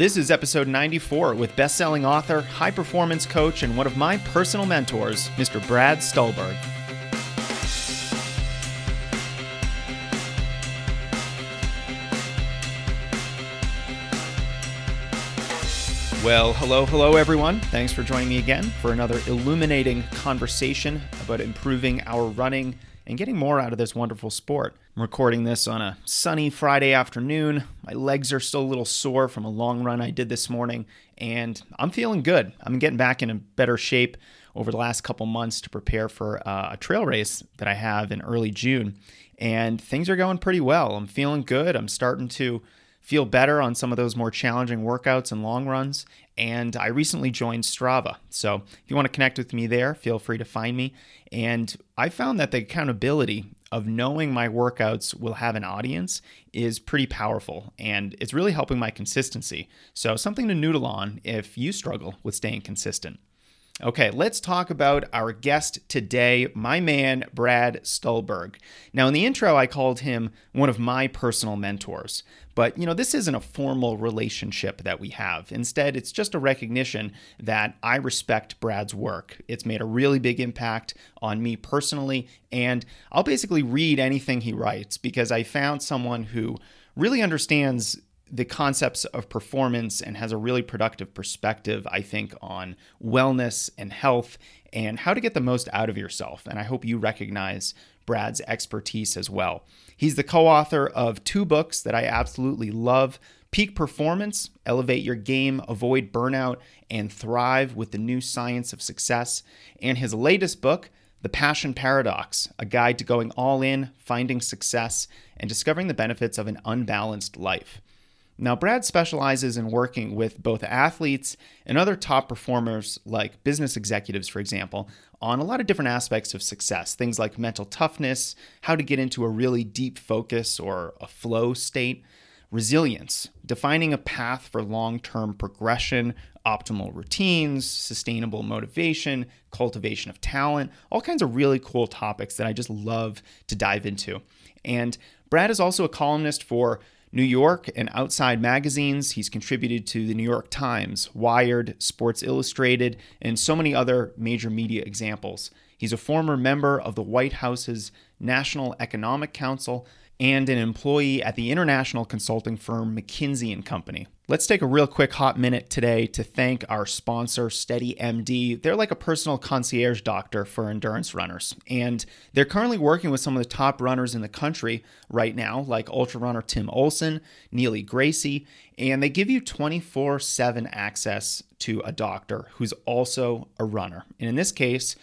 This is episode 94 with best-selling author, high-performance coach, and one of my personal mentors, Mr. Brad Stulberg. Well, hello, everyone. Thanks for joining me again for another illuminating conversation about improving our running and getting more out of this wonderful sport. I'm recording this on a sunny Friday afternoon. My legs are still a little sore from a long run I did this morning, and I'm feeling good. I'm getting back in a better shape over the last couple months to prepare for a trail race that I have in early June, and things are going pretty well. I'm feeling good. I'm starting to feel better on some of those more challenging workouts and long runs. And I recently joined Strava. So if you want to connect with me there, feel free to find me. And I found that the accountability of knowing my workouts will have an audience is pretty powerful. And it's really helping my consistency. So something to noodle on if you struggle with staying consistent. Okay, let's talk about our guest today, my man, Brad Stulberg. Now, in the intro, I called him one of my personal mentors, but this isn't a formal relationship that we have. Instead, it's just a recognition that I respect Brad's work. It's made a really big impact on me personally, and I'll basically read anything he writes because I found someone who really understands the concepts of performance and has a really productive perspective, I think, on wellness and health and how to get the most out of yourself. And I hope you recognize Brad's expertise as well. He's the co-author of two books that I absolutely love: Peak Performance, Elevate Your Game, Avoid Burnout, and Thrive with the New Science of Success. And his latest book, The Passion Paradox, A Guide to Going All In, Finding Success, and Discovering the Benefits of an Unbalanced Life. Now, Brad specializes in working with both athletes and other top performers, like business executives, for example, on a lot of different aspects of success, things like mental toughness, how to get into a really deep focus or a flow state, resilience, defining a path for long-term progression, optimal routines, sustainable motivation, cultivation of talent, all kinds of really cool topics that I just love to dive into. And Brad is also a columnist for New York and Outside magazines. He's contributed to the New York Times, Wired, Sports Illustrated, and so many other major media examples. He's a former member of the White House's National Economic Council and an employee at the international consulting firm McKinsey and Company. Let's take a real quick hot minute today to thank our sponsor, SteadyMD. They're like a personal concierge doctor for endurance runners, and they're currently working with some of the top runners in the country right now, like ultra runner Tim Olson, Neely Gracie, and they give you 24/7 access to a doctor who's also a runner. And in this case,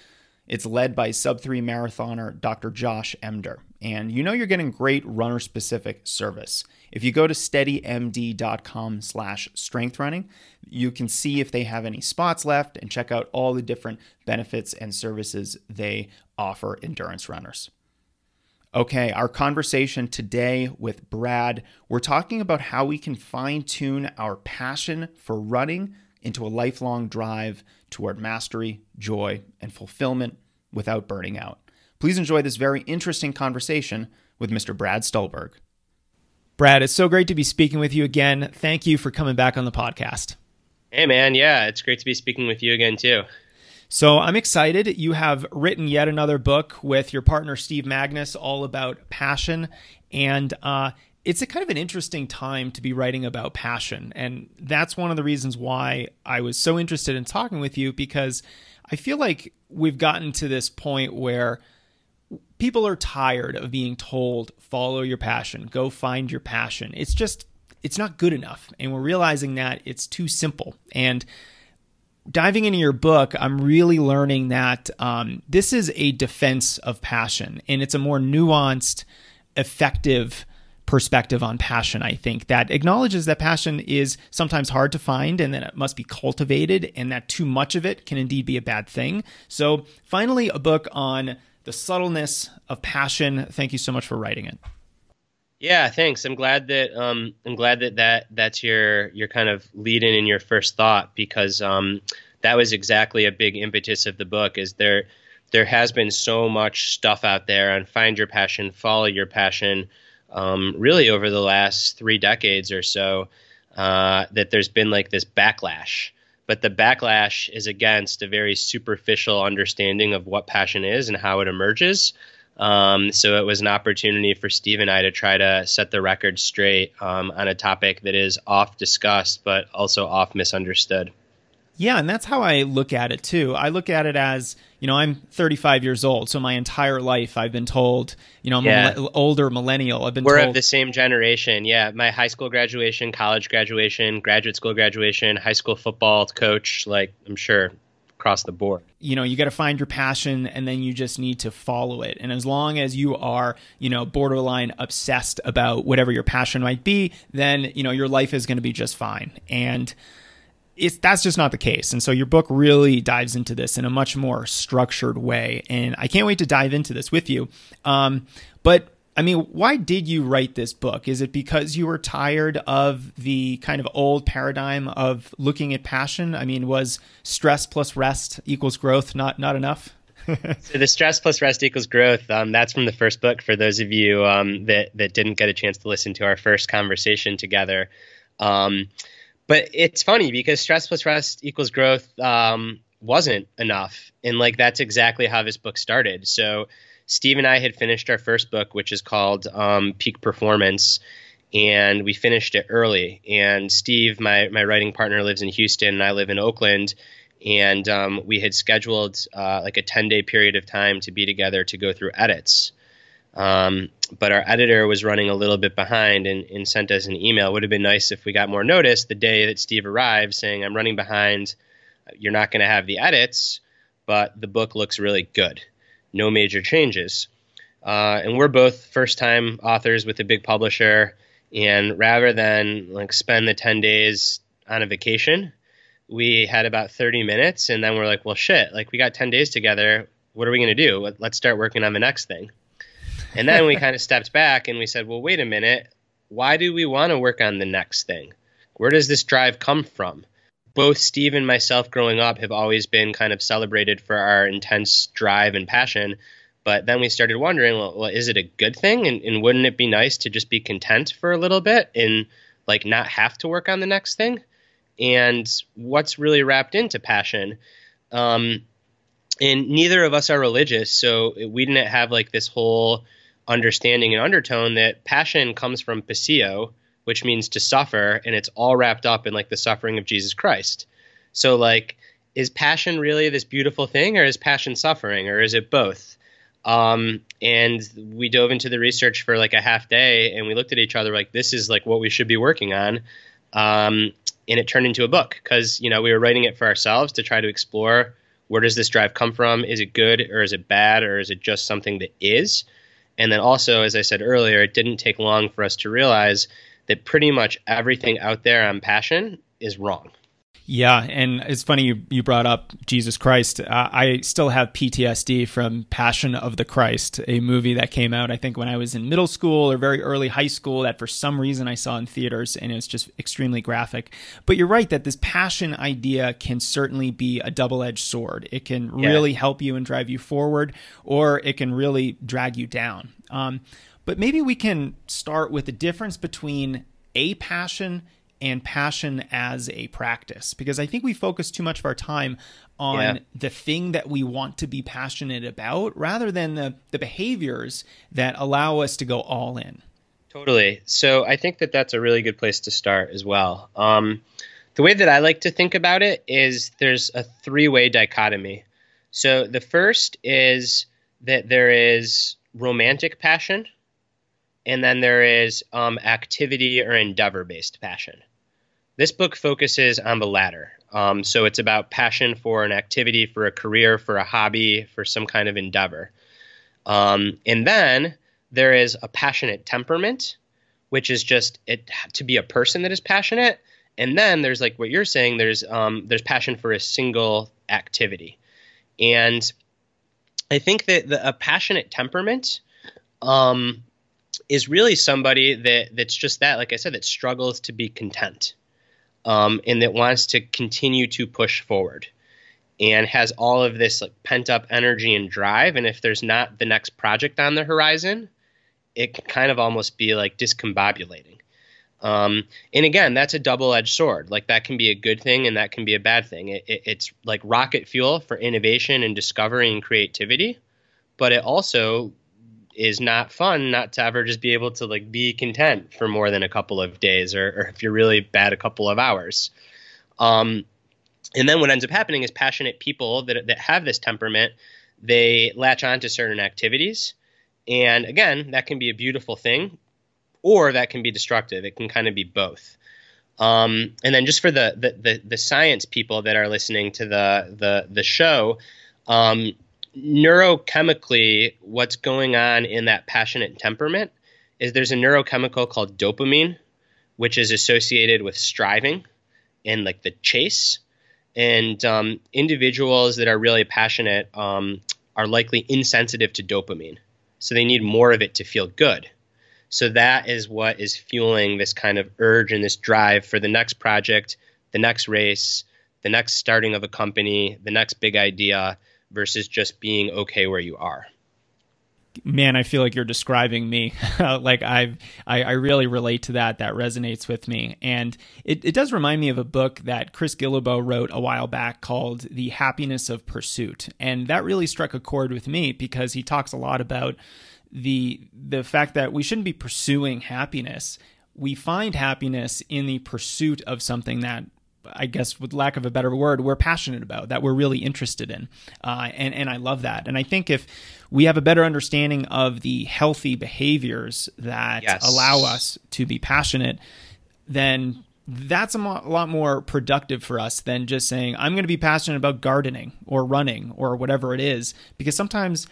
it's led by sub-3 marathoner Dr. Josh Emder. And you're getting great runner-specific service. If you go to steadymd.com/strengthrunning, you can see if they have any spots left and check out all the different benefits and services they offer endurance runners. Okay, our conversation today with Brad, we're talking about how we can fine-tune our passion for running into a lifelong drive toward mastery, joy, and fulfillment without burning out. Please enjoy this very interesting conversation with Mr. Brad Stulberg. Brad, it's so great to be speaking with you again. Thank you for coming back on the podcast. Hey, man. Yeah, it's great to be speaking with you again, too. So I'm excited. You have written yet another book with your partner, Steve Magness, all about passion. And it's a kind of an interesting time to be writing about passion. And that's one of the reasons why I was so interested in talking with you, because I feel like we've gotten to this point where people are tired of being told, follow your passion, go find your passion. It's not good enough. And we're realizing that it's too simple. And diving into your book, I'm really learning that this is a defense of passion, and it's a more nuanced, effective perspective on passion, I think, that acknowledges that passion is sometimes hard to find and that it must be cultivated and that too much of it can indeed be a bad thing. So finally, a book on the subtleness of passion. Thank you so much for writing it. Yeah, thanks. I'm glad that's your kind of lead in your first thought, because that was exactly a big impetus of the book. Is there has been so much stuff out there on find your passion, follow your passion, really over the last 3 decades or so. that there's been like this backlash. But the backlash is against a very superficial understanding of what passion is and how it emerges. So it was an opportunity for Steve and I to try to set the record straight on a topic that is oft discussed, but also oft misunderstood. Yeah, and that's how I look at it too. I look at it as, you know, I'm 35 years old, so my entire life I've been told, you know, I'm an older millennial. We're of the same generation. Yeah, my high school graduation, college graduation, graduate school graduation, high school football coach, like I'm sure across the board. You know, you got to find your passion and then you just need to follow it. And as long as you are, you know, borderline obsessed about whatever your passion might be, then, you know, your life is going to be just fine. And that's just not the case. And so your book really dives into this in a much more structured way. And I can't wait to dive into this with you. But I mean, why did you write this book? Is it because you were tired of the kind of old paradigm of looking at passion? I mean, was stress plus rest equals growth not enough? So the stress plus rest equals growth, that's from the first book for those of you that didn't get a chance to listen to our first conversation together. But it's funny because stress plus rest equals growth wasn't enough. And like that's exactly how this book started. So Steve and I had finished our first book, which is called Peak Performance, and we finished it early. And Steve, my writing partner, lives in Houston, and I live in Oakland. And we had scheduled like a 10-day period of time to be together to go through edits. But our editor was running a little bit behind and sent us an email. It would have been nice if we got more notice the day that Steve arrived saying, I'm running behind. You're not going to have the edits, but the book looks really good. No major changes. And we're both first-time authors with a big publisher. And rather than like spend the 10 days on a vacation, we had about 30 minutes. And then we're like, well, shit, like we got 10 days together. What are we going to do? Let's start working on the next thing. And then we kind of stepped back and we said, well, wait a minute, why do we want to work on the next thing? Where does this drive come from? Both Steve and myself growing up have always been kind of celebrated for our intense drive and passion. But then we started wondering, well is it a good thing? And wouldn't it be nice to just be content for a little bit and like not have to work on the next thing? And what's really wrapped into passion? And neither of us are religious, so we didn't have like this whole understanding and undertone that passion comes from passio, which means to suffer, and it's all wrapped up in like the suffering of Jesus Christ. So like, is passion really this beautiful thing, or is passion suffering, or is it both? And we dove into the research for like a half day, and we looked at each other like, this is like what we should be working on. And it turned into a book because, you know, we were writing it for ourselves to try to explore where does this drive come from? Is it good or is it bad or is it just something that is? And then also, as I said earlier, it didn't take long for us to realize that pretty much everything out there on passion is wrong. Yeah, and it's funny you brought up Jesus Christ. I still have PTSD from Passion of the Christ, a movie that came out, I think, when I was in middle school or very early high school that for some reason I saw in theaters, and it was just extremely graphic. But you're right that this passion idea can certainly be a double-edged sword. It can really help you and drive you forward, or it can really drag you down. But maybe we can start with the difference between a passion and passion as a practice, because I think we focus too much of our time on the thing that we want to be passionate about rather than the behaviors that allow us to go all in. Totally. So I think that that's a really good place to start as well. The way that I like to think about it is there's a three-way dichotomy. So the first is that there is romantic passion, and then there is activity or endeavor-based passion. This book focuses on the latter. So it's about passion for an activity, for a career, for a hobby, for some kind of endeavor. And then there is a passionate temperament, which is just to be a person that is passionate. And then there's like what you're saying, there's passion for a single activity. And I think that a passionate temperament is really somebody that's just that, like I said, that struggles to be content and that wants to continue to push forward and has all of this like pent-up energy and drive. And if there's not the next project on the horizon, it can kind of almost be like discombobulating. And again, that's a double-edged sword. Like, that can be a good thing and that can be a bad thing. It's like rocket fuel for innovation and discovery and creativity, but it also is not fun not to ever just be able to like be content for more than a couple of days, or if you're really bad, a couple of hours. And then what ends up happening is passionate people that have this temperament, they latch on to certain activities. And again, that can be a beautiful thing, or that can be destructive. It can kind of be both. And then just for the science people that are listening to the show, neurochemically, what's going on in that passionate temperament is there's a neurochemical called dopamine, which is associated with striving and like the chase. And individuals that are really passionate are likely insensitive to dopamine. So they need more of it to feel good. So that is what is fueling this kind of urge and this drive for the next project, the next race, the next starting of a company, the next big idea, versus just being okay where you are. Man, I feel like you're describing me. Like I really relate to that. That resonates with me. And it does remind me of a book that Chris Guillebeau wrote a while back called The Happiness of Pursuit. And that really struck a chord with me because he talks a lot about the fact that we shouldn't be pursuing happiness. We find happiness in the pursuit of something that, I guess, with lack of a better word, we're passionate about, that we're really interested in. And I love that. And I think if we have a better understanding of the healthy behaviors that allow us to be passionate, then that's a lot more productive for us than just saying, I'm going to be passionate about gardening or running or whatever it is, because sometimes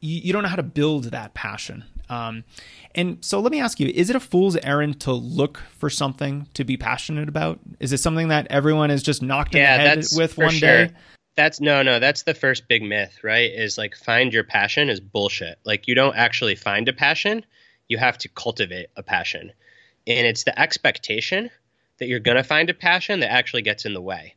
you don't know how to build that passion. And so let me ask you, is it a fool's errand to look for something to be passionate about? Is it something that everyone is just knocked in the head with one day? That's the first big myth, right? Is like, find your passion is bullshit. Like, you don't actually find a passion. You have to cultivate a passion. And it's the expectation that you're going to find a passion that actually gets in the way.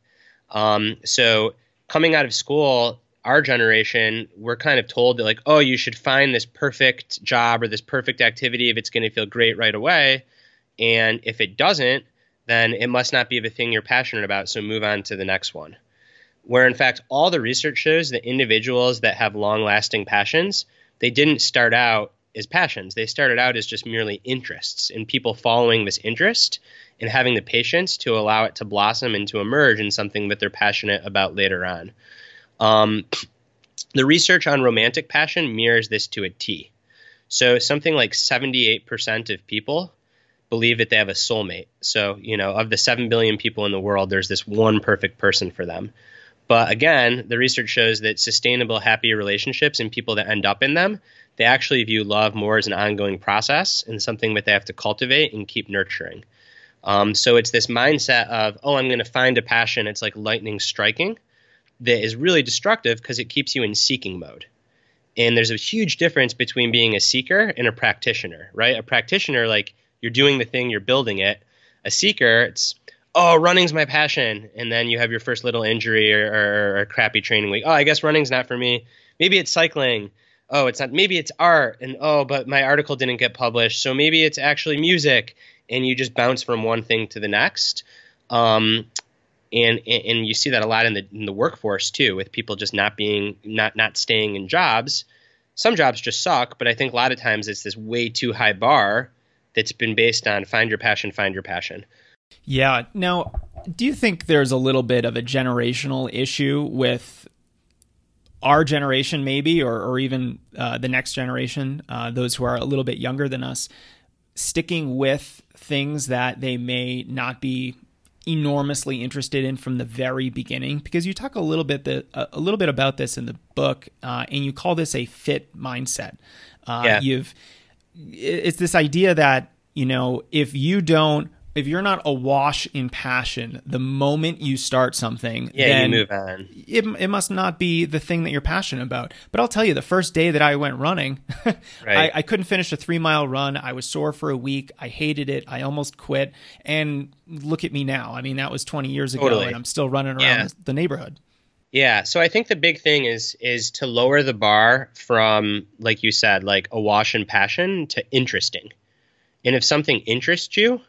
So coming out of school, our generation, we're kind of told that like, oh, you should find this perfect job or this perfect activity if it's going to feel great right away. And if it doesn't, then it must not be the thing you're passionate about. So move on to the next one. Where in fact, all the research shows that individuals that have long lasting passions, they didn't start out as passions. They started out as just merely interests, and people following this interest and having the patience to allow it to blossom and to emerge in something that they're passionate about later on. The research on romantic passion mirrors this to a T. So something like 78% of people believe that they have a soulmate. So, of the 7 billion people in the world, there's this one perfect person for them. But again, the research shows that sustainable, happy relationships and people that end up in them, they actually view love more as an ongoing process and something that they have to cultivate and keep nurturing. So it's this mindset of, oh, I'm going to find a passion. It's like lightning striking. That is really destructive because it keeps you in seeking mode. And there's a huge difference between being a seeker and a practitioner, right? A practitioner, like, you're doing the thing, you're building it. A seeker, it's, oh, running's my passion. And then you have your first little injury or crappy training week. Oh, I guess running's not for me. Maybe it's cycling. Oh, it's not. Maybe it's art. And oh, but my article didn't get published. So maybe it's actually music. And you just bounce from one thing to the next. And you see that a lot in the workforce too, with people just not staying in jobs. Some jobs just suck, but I think a lot of times it's this way too high bar that's been based on find your passion, find your passion. Yeah. Now, do you think there's a little bit of a generational issue with our generation, maybe, or even the next generation, those who are a little bit younger than us, sticking with things that they may not be enormously interested in from the very beginning? Because you talk a little bit about this in the book, and you call this a fit mindset. It's this idea that, if you're not awash in passion the moment you start something, then you move on. It must not be the thing that you're passionate about. But I'll tell you, the first day that I went running, right. I couldn't finish a 3-mile run. I was sore for a week. I hated it. I almost quit. And look at me now. I mean, that was 20 years ago, totally. And I'm still running around the neighborhood. Yeah. So I think the big thing is to lower the bar from, like you said, like awash in passion to interesting. And if something interests you,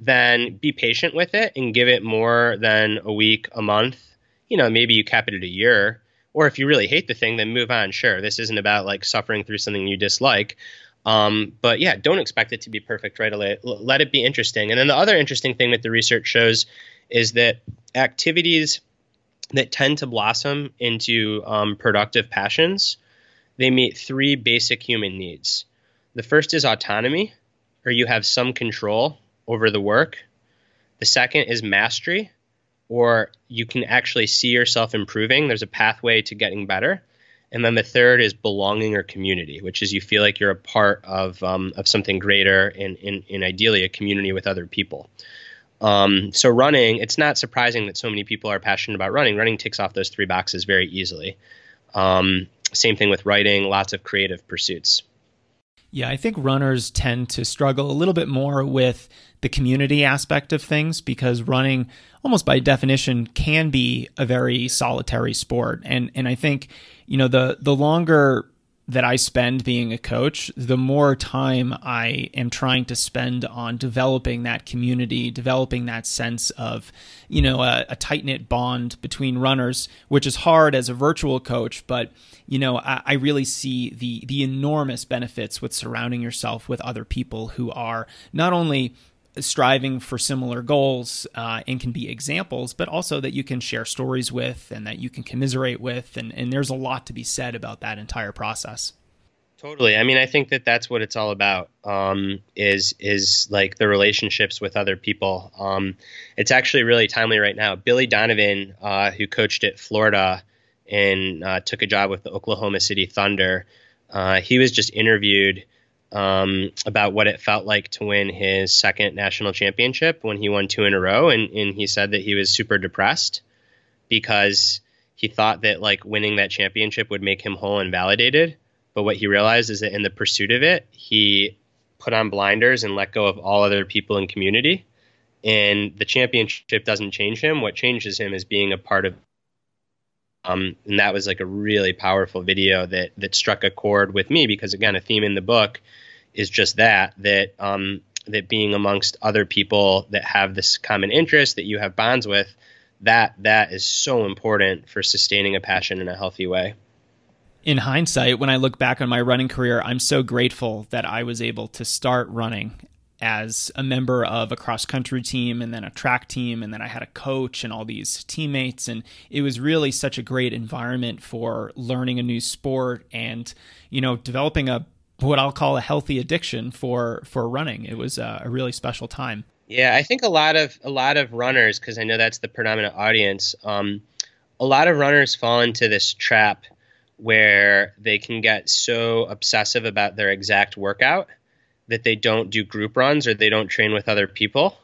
then be patient with it and give it more than a week, a month. You know, maybe you cap it at a year. Or if you really hate the thing, then move on. Sure, this isn't about like suffering through something you dislike. But yeah, don't expect it to be perfect right away. Let it be interesting. And then the other interesting thing that the research shows is that activities that tend to blossom into productive passions, they meet three basic human needs. The first is autonomy, or you have some control over the work. The second is mastery, or you can actually see yourself improving. There's a pathway to getting better. And then the third is belonging or community, which is you feel like you're a part of something greater and ideally a community with other people. So running, it's not surprising that so many people are passionate about running. Running ticks off those three boxes very easily. Same thing with writing, lots of creative pursuits. Yeah, I think runners tend to struggle a little bit more with the community aspect of things because running, almost by definition, can be a very solitary sport. And I think, you know, the longer that I spend being a coach, the more time I am trying to spend on developing that community, developing that sense of, you know, a tight-knit bond between runners, which is hard as a virtual coach, but, you know, I really see the enormous benefits with surrounding yourself with other people who are not only striving for similar goals and can be examples, but also that you can share stories with and that you can commiserate with. And there's a lot to be said about that entire process. Totally. I mean, I think that that's what it's all about, is like the relationships with other people. It's actually really timely right now. Billy Donovan, who coached at Florida and took a job with the Oklahoma City Thunder, he was just interviewed about what it felt like to win his second national championship when he won two in a row. And he said that he was super depressed because he thought that like winning that championship would make him whole and validated. But what he realized is that in the pursuit of it, he put on blinders and let go of all other people in community. And the championship doesn't change him. What changes him is being a part of. And that was like a really powerful video that struck a chord with me because, again, a theme in the book is just that being amongst other people that have this common interest that you have bonds with, that is so important for sustaining a passion in a healthy way. In hindsight, when I look back on my running career, I'm so grateful that I was able to start running as a member of a cross-country team and then a track team, and then I had a coach and all these teammates, and it was really such a great environment for learning a new sport and, you know, developing a what I'll call a healthy addiction for running. It was a really special time. Yeah, I think a lot of runners, because I know that's the predominant audience, a lot of runners fall into this trap where they can get so obsessive about their exact workout that they don't do group runs or they don't train with other people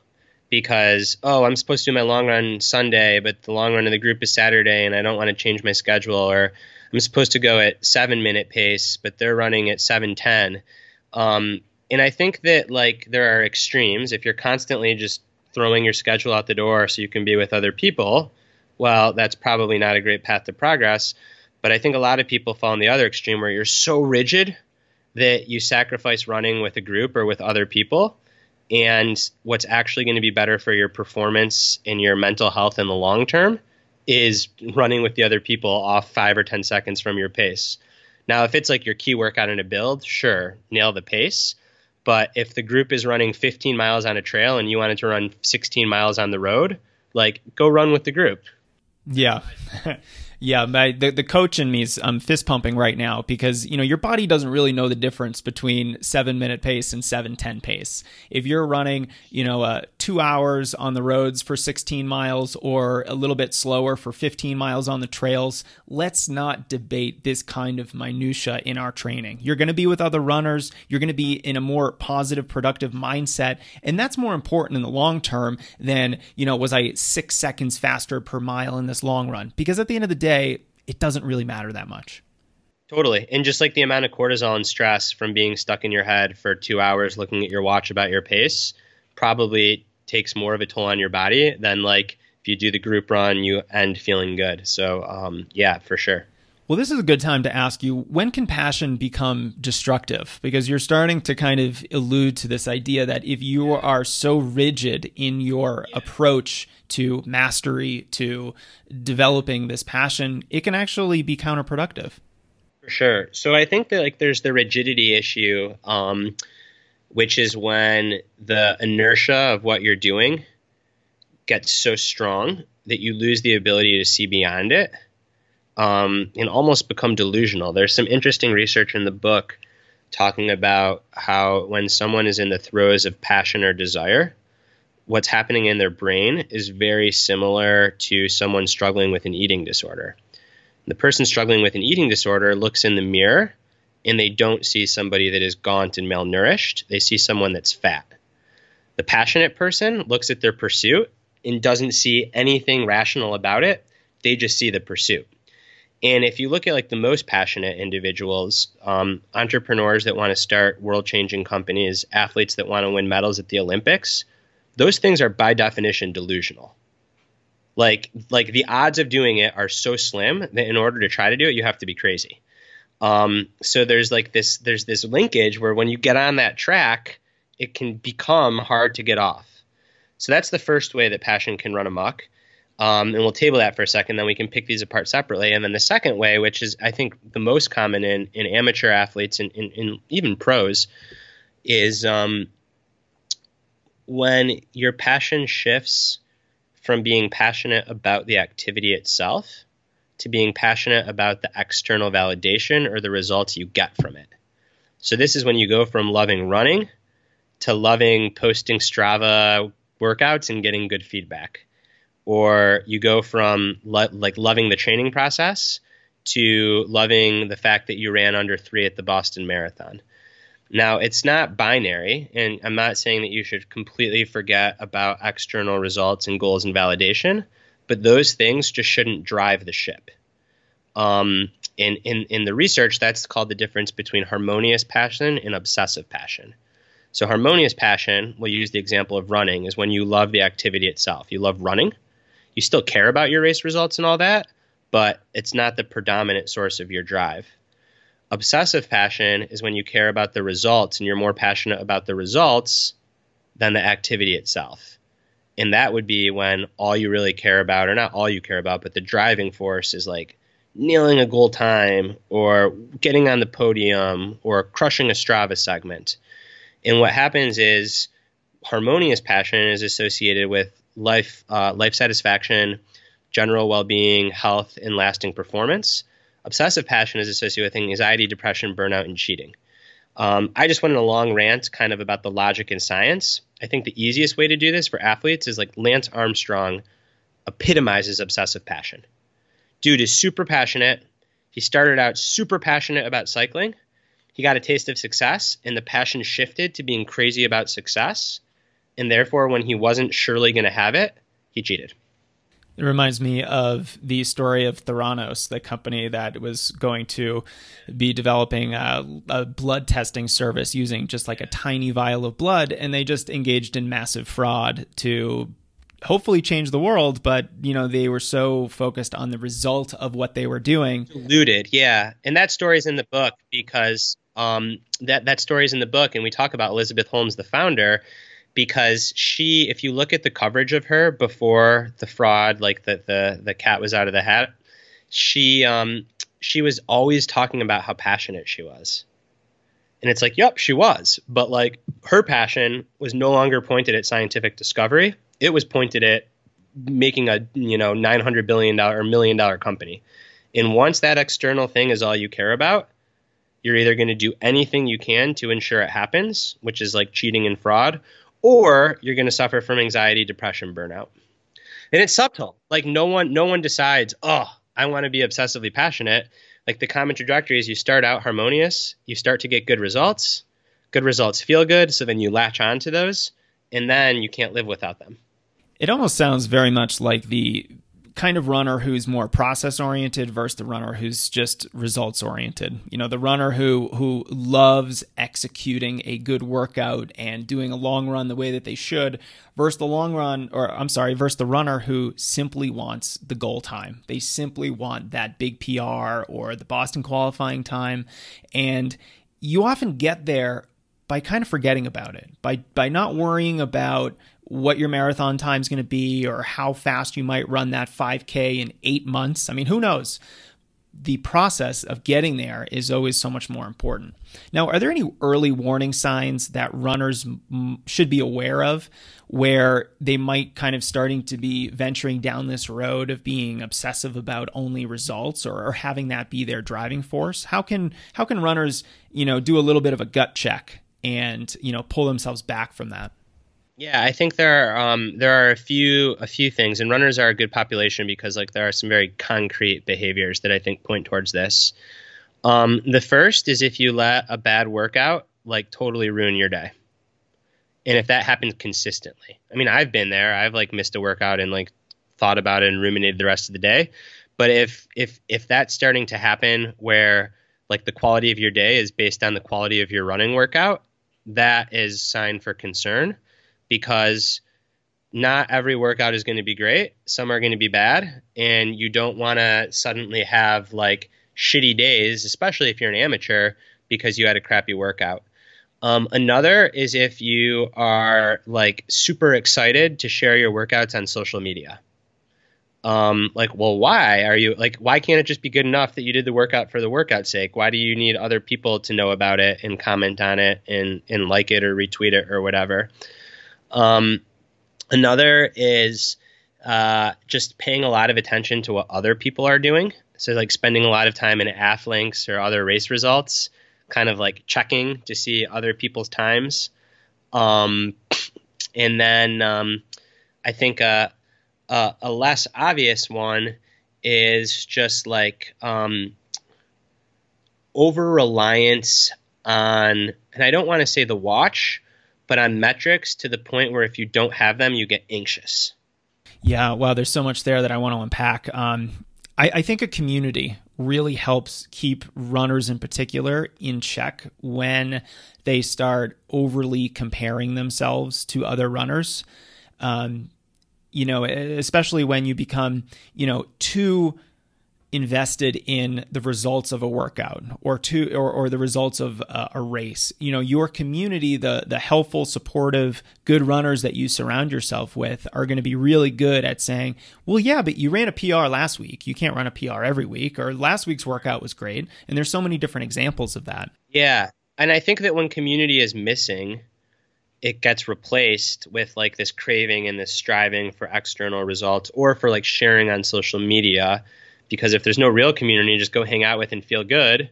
because, oh, I'm supposed to do my long run Sunday, but the long run of the group is Saturday and I don't want to change my schedule, or I'm supposed to go at 7-minute pace, but they're running at 7:10. And I think that like there are extremes. If you're constantly just throwing your schedule out the door so you can be with other people, well, that's probably not a great path to progress. But I think a lot of people fall on the other extreme where you're so rigid that you sacrifice running with a group or with other people, and what's actually going to be better for your performance and your mental health in the long term is running with the other people off 5 or 10 seconds from your pace. Now, if it's like your key workout in a build, sure, nail the pace. But if the group is running 15 miles on a trail and you wanted to run 16 miles on the road, like go run with the group. Yeah. Yeah, the coach in me is fist pumping right now because, you know, your body doesn't really know the difference between 7-minute pace and 7:10 pace. If you're running, you know, 2 hours on the roads for 16 miles or a little bit slower for 15 miles on the trails, let's not debate this kind of minutia in our training. You're going to be with other runners. You're going to be in a more positive, productive mindset. And that's more important in the long term than, you know, was I 6 seconds faster per mile in this long run? Because at the end of the day, it doesn't really matter that much. Totally. And just like the amount of cortisol and stress from being stuck in your head for 2 hours looking at your watch about your pace probably takes more of a toll on your body than like if you do the group run, you end feeling good. So yeah, for sure. Well, this is a good time to ask you, when can passion become destructive? Because you're starting to kind of allude to this idea that if you are so rigid in your approach to mastery, to developing this passion, it can actually be counterproductive. For sure. So I think that there's the rigidity issue, which is when the inertia of what you're doing gets so strong that you lose the ability to see beyond it. And almost become delusional. There's some interesting research in the book talking about how when someone is in the throes of passion or desire, what's happening in their brain is very similar to someone struggling with an eating disorder. The person struggling with an eating disorder looks in the mirror and they don't see somebody that is gaunt and malnourished. They see someone that's fat. The passionate person looks at their pursuit and doesn't see anything rational about it. They just see the pursuit. And if you look at the most passionate individuals, entrepreneurs that want to start world-changing companies, athletes that want to win medals at the Olympics, those things are by definition delusional. Like the odds of doing it are so slim that in order to try to do it, you have to be crazy. So there's this linkage where when you get on that track, it can become hard to get off. So that's the first way that passion can run amok. And we'll table that for a second, then we can pick these apart separately. And then the second way, which is I think the most common in amateur athletes and in even pros, is when your passion shifts from being passionate about the activity itself to being passionate about the external validation or the results you get from it. So this is when you go from loving running to loving posting Strava workouts and getting good feedback. Or you go from loving the training process to loving the fact that you ran under 3 at the Boston Marathon. Now, it's not binary, and I'm not saying that you should completely forget about external results and goals and validation, but those things just shouldn't drive the ship. In the research, that's called the difference between harmonious passion and obsessive passion. So harmonious passion, we'll use the example of running, is when you love the activity itself. You love running. You still care about your race results and all that, but it's not the predominant source of your drive. Obsessive passion is when you care about the results and you're more passionate about the results than the activity itself. And that would be when all you really care about, or not all you care about, but the driving force is nailing a goal time or getting on the podium or crushing a Strava segment. And what happens is harmonious passion is associated with life satisfaction, general well-being, health, and lasting performance. Obsessive passion is associated with anxiety, depression, burnout, and cheating. I just went on a long rant kind of about the logic and science. I think the easiest way to do this for athletes is Lance Armstrong epitomizes obsessive passion. Dude is super passionate. He started out super passionate about cycling. He got a taste of success, and the passion shifted to being crazy about success. And therefore, when he wasn't surely going to have it, he cheated. It reminds me of the story of Theranos, the company that was going to be developing a blood testing service using just a tiny vial of blood. And they just engaged in massive fraud to hopefully change the world. But, they were so focused on the result of what they were doing. Deluded, yeah. And that story is in the book because that story is in the book. And we talk about Elizabeth Holmes, the founder, because she, if you look at the coverage of her before the fraud, the cat was out of the hat, she was always talking about how passionate she was. And it's yep, she was. But her passion was no longer pointed at scientific discovery. It was pointed at making a, $900 billion or $1 million company. And once that external thing is all you care about, you're either going to do anything you can to ensure it happens, which is cheating and fraud, or you're going to suffer from anxiety, depression, burnout. And it's subtle. No one decides, I want to be obsessively passionate. The common trajectory is you start out harmonious. You start to get good results. Good results feel good. So then you latch on to those. And then you can't live without them. It almost sounds very much like the kind of runner who's more process oriented versus the runner who's just results oriented. You know, the runner who loves executing a good workout and doing a long run the way that they should versus the runner who simply wants the goal time. They simply want that big PR or the Boston qualifying time. And you often get there by kind of forgetting about it, by not worrying about what your marathon time is going to be or how fast you might run that 5K in 8 months. I mean, who knows? The process of getting there is always so much more important. Now, are there any early warning signs that runners should be aware of where they might kind of starting to be venturing down this road of being obsessive about only results or having that be their driving force? How can runners, you know, do a little bit of a gut check and, you know, pull themselves back from that? Yeah, I think there are a few things, and runners are a good population because like there are some very concrete behaviors that I think point towards this. The first is if you let a bad workout like totally ruin your day, and if that happens consistently. I mean, I've been there. I've like missed a workout and like thought about it and ruminated the rest of the day. But if that's starting to happen where like the quality of your day is based on the quality of your running workout, that is sign for concern. Because not every workout is going to be great. Some are going to be bad. And you don't want to suddenly have like shitty days, especially if you're an amateur, because you had a crappy workout. Another is if you are like super excited to share your workouts on social media. Why can't it just be good enough that you did the workout for the workout's sake? Why do you need other people to know about it and comment on it and like it or retweet it or whatever? Another is just paying a lot of attention to what other people are doing. So like spending a lot of time in Athlinks or other race results, kind of like checking to see other people's times. I think a less obvious one is just like over-reliance on, and I don't want to say the watch, but on metrics to the point where if you don't have them, you get anxious. Yeah, wow, there's so much there that I want to unpack. I think a community really helps keep runners in particular in check when they start overly comparing themselves to other runners. You know, especially when you become, you know, too invested in the results of a workout or the results of a race. You know, your community, the helpful, supportive, good runners that you surround yourself with are going to be really good at saying, well, yeah, but you ran a PR last week. You can't run a PR every week, or last week's workout was great. And there's so many different examples of that. Yeah. And I think that when community is missing, it gets replaced with like this craving and this striving for external results or for like sharing on social media. Because if there's no real community, just go hang out with and feel good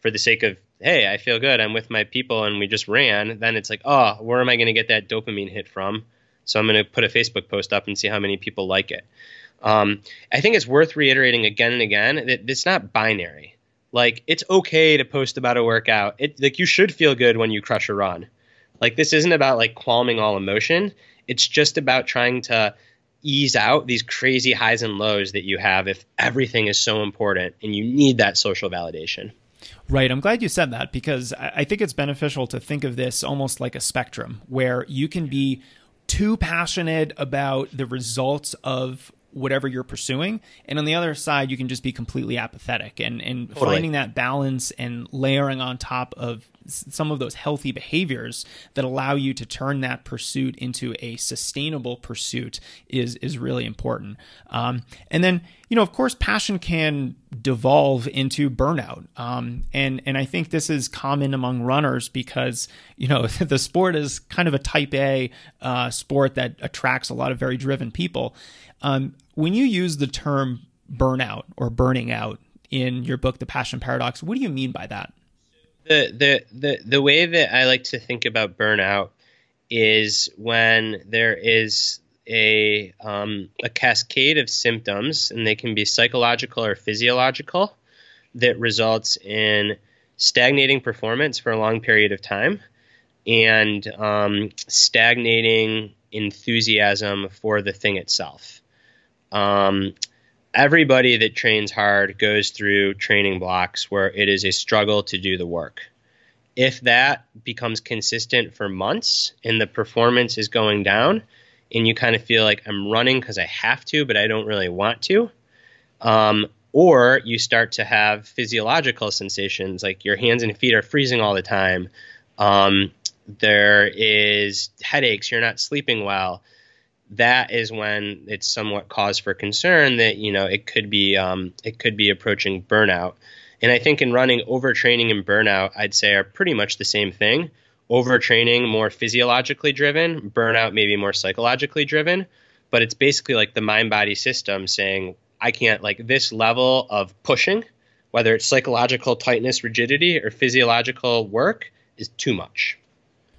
for the sake of, hey, I feel good, I'm with my people and we just ran, then it's like, oh, where am I going to get that dopamine hit from? So I'm going to put a Facebook post up and see how many people like it. I think it's worth reiterating again and again that it's not binary. Like, it's okay to post about a workout. Like, you should feel good when you crush a run. Like, this isn't about like calming all emotion. It's just about trying to ease out these crazy highs and lows that you have if everything is so important and you need that social validation. Right. I'm glad you said that, because I think it's beneficial to think of this almost like a spectrum where you can be too passionate about the results of whatever you're pursuing, and on the other side, you can just be completely apathetic and totally. Finding that balance and layering on top of some of those healthy behaviors that allow you to turn that pursuit into a sustainable pursuit is really important. And then, you know, of course, passion can devolve into burnout. And I think this is common among runners because, you know, the sport is kind of a type A sport that attracts a lot of very driven people. When you use the term burnout or burning out in your book, The Passion Paradox, what do you mean by that? The way that I like to think about burnout is when there is a cascade of symptoms, and they can be psychological or physiological, that results in stagnating performance for a long period of time and stagnating enthusiasm for the thing itself. Everybody that trains hard goes through training blocks where it is a struggle to do the work. If that becomes consistent for months and the performance is going down and you kind of feel like I'm running because I have to, but I don't really want to, or you start to have physiological sensations like your hands and feet are freezing all the time, there is headaches, you're not sleeping well, that is when it's somewhat cause for concern that, you know, it could be approaching burnout. And I think in running, overtraining and burnout, I'd say, are pretty much the same thing. Overtraining more physiologically driven, burnout maybe more psychologically driven, but it's basically like the mind-body system saying, I can't, like, this level of pushing, whether it's psychological tightness, rigidity, or physiological work, is too much.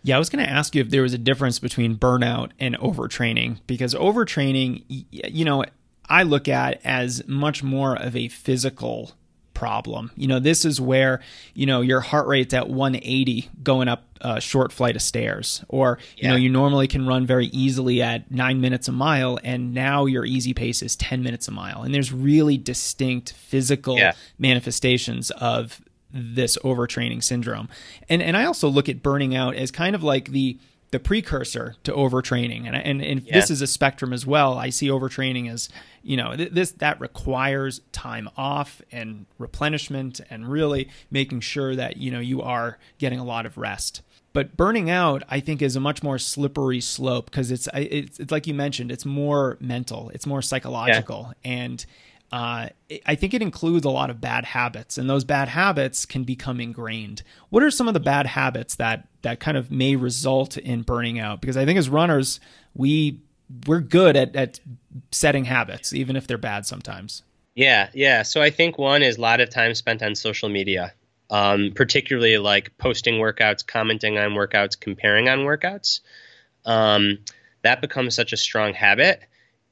Yeah, I was going to ask you if there was a difference between burnout and overtraining, because overtraining, you know, I look at as much more of a physical problem. You know, this is where, you know, your heart rate's at 180 going up a short flight of stairs, or, you know, you normally can run very easily at 9 minutes a mile, and now your easy pace is 10 minutes a mile. And there's really distinct physical manifestations of this overtraining syndrome. And I also look at burning out as kind of like the precursor to overtraining. And this is a spectrum as well. I see overtraining as, you know, that requires time off and replenishment and really making sure that, you know, you are getting a lot of rest. But burning out, I think, is a much more slippery slope because it's like you mentioned, it's more mental, it's more psychological. Yeah. And I think it includes a lot of bad habits, and those bad habits can become ingrained. What are some of the bad habits that kind of may result in burning out? Because I think as runners, we're good at setting habits, even if they're bad sometimes. Yeah. So I think one is a lot of time spent on social media, particularly like posting workouts, commenting on workouts, comparing on workouts. That becomes such a strong habit.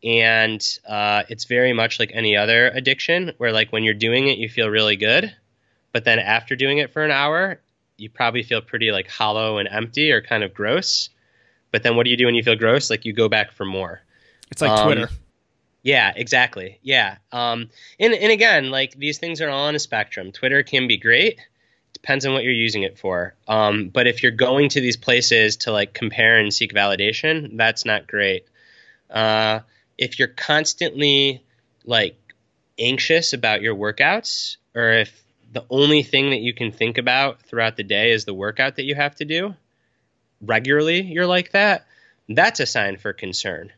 And it's very much like any other addiction where, like, when you're doing it, you feel really good. But then after doing it for an hour, you probably feel pretty, like, hollow and empty or kind of gross. But then what do you do when you feel gross? Like, you go back for more. It's like Twitter. Yeah, exactly. Yeah. And again, like, these things are all on a spectrum. Twitter can be great. Depends on what you're using it for. But if you're going to these places to, like, compare and seek validation, that's not great. If you're constantly, like, anxious about your workouts, or if the only thing that you can think about throughout the day is the workout that you have to do regularly, you're like that, that's a sign for concern,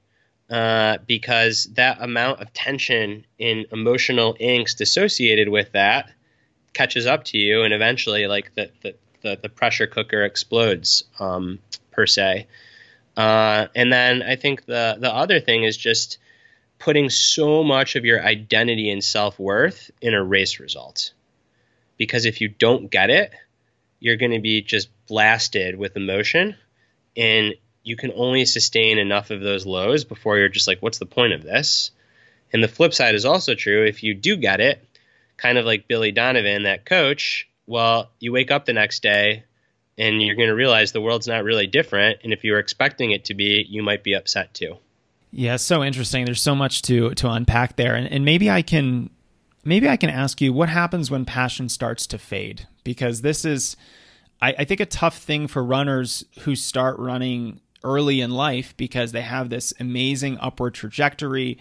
because that amount of tension and emotional angst associated with that catches up to you, and eventually, like, the pressure cooker explodes, per se. And then I think the other thing is just putting so much of your identity and self-worth in a race result, because if you don't get it, you're going to be just blasted with emotion, and you can only sustain enough of those lows before you're just like, what's the point of this? And the flip side is also true. If you do get it, kind of like Billy Donovan, that coach, well, you wake up the next day and you're going to realize the world's not really different. And if you were expecting it to be, you might be upset too. Yeah, so interesting. There's so much to unpack there. And maybe I can ask you, what happens when passion starts to fade? Because this is, I think, a tough thing for runners who start running early in life, because they have this amazing upward trajectory.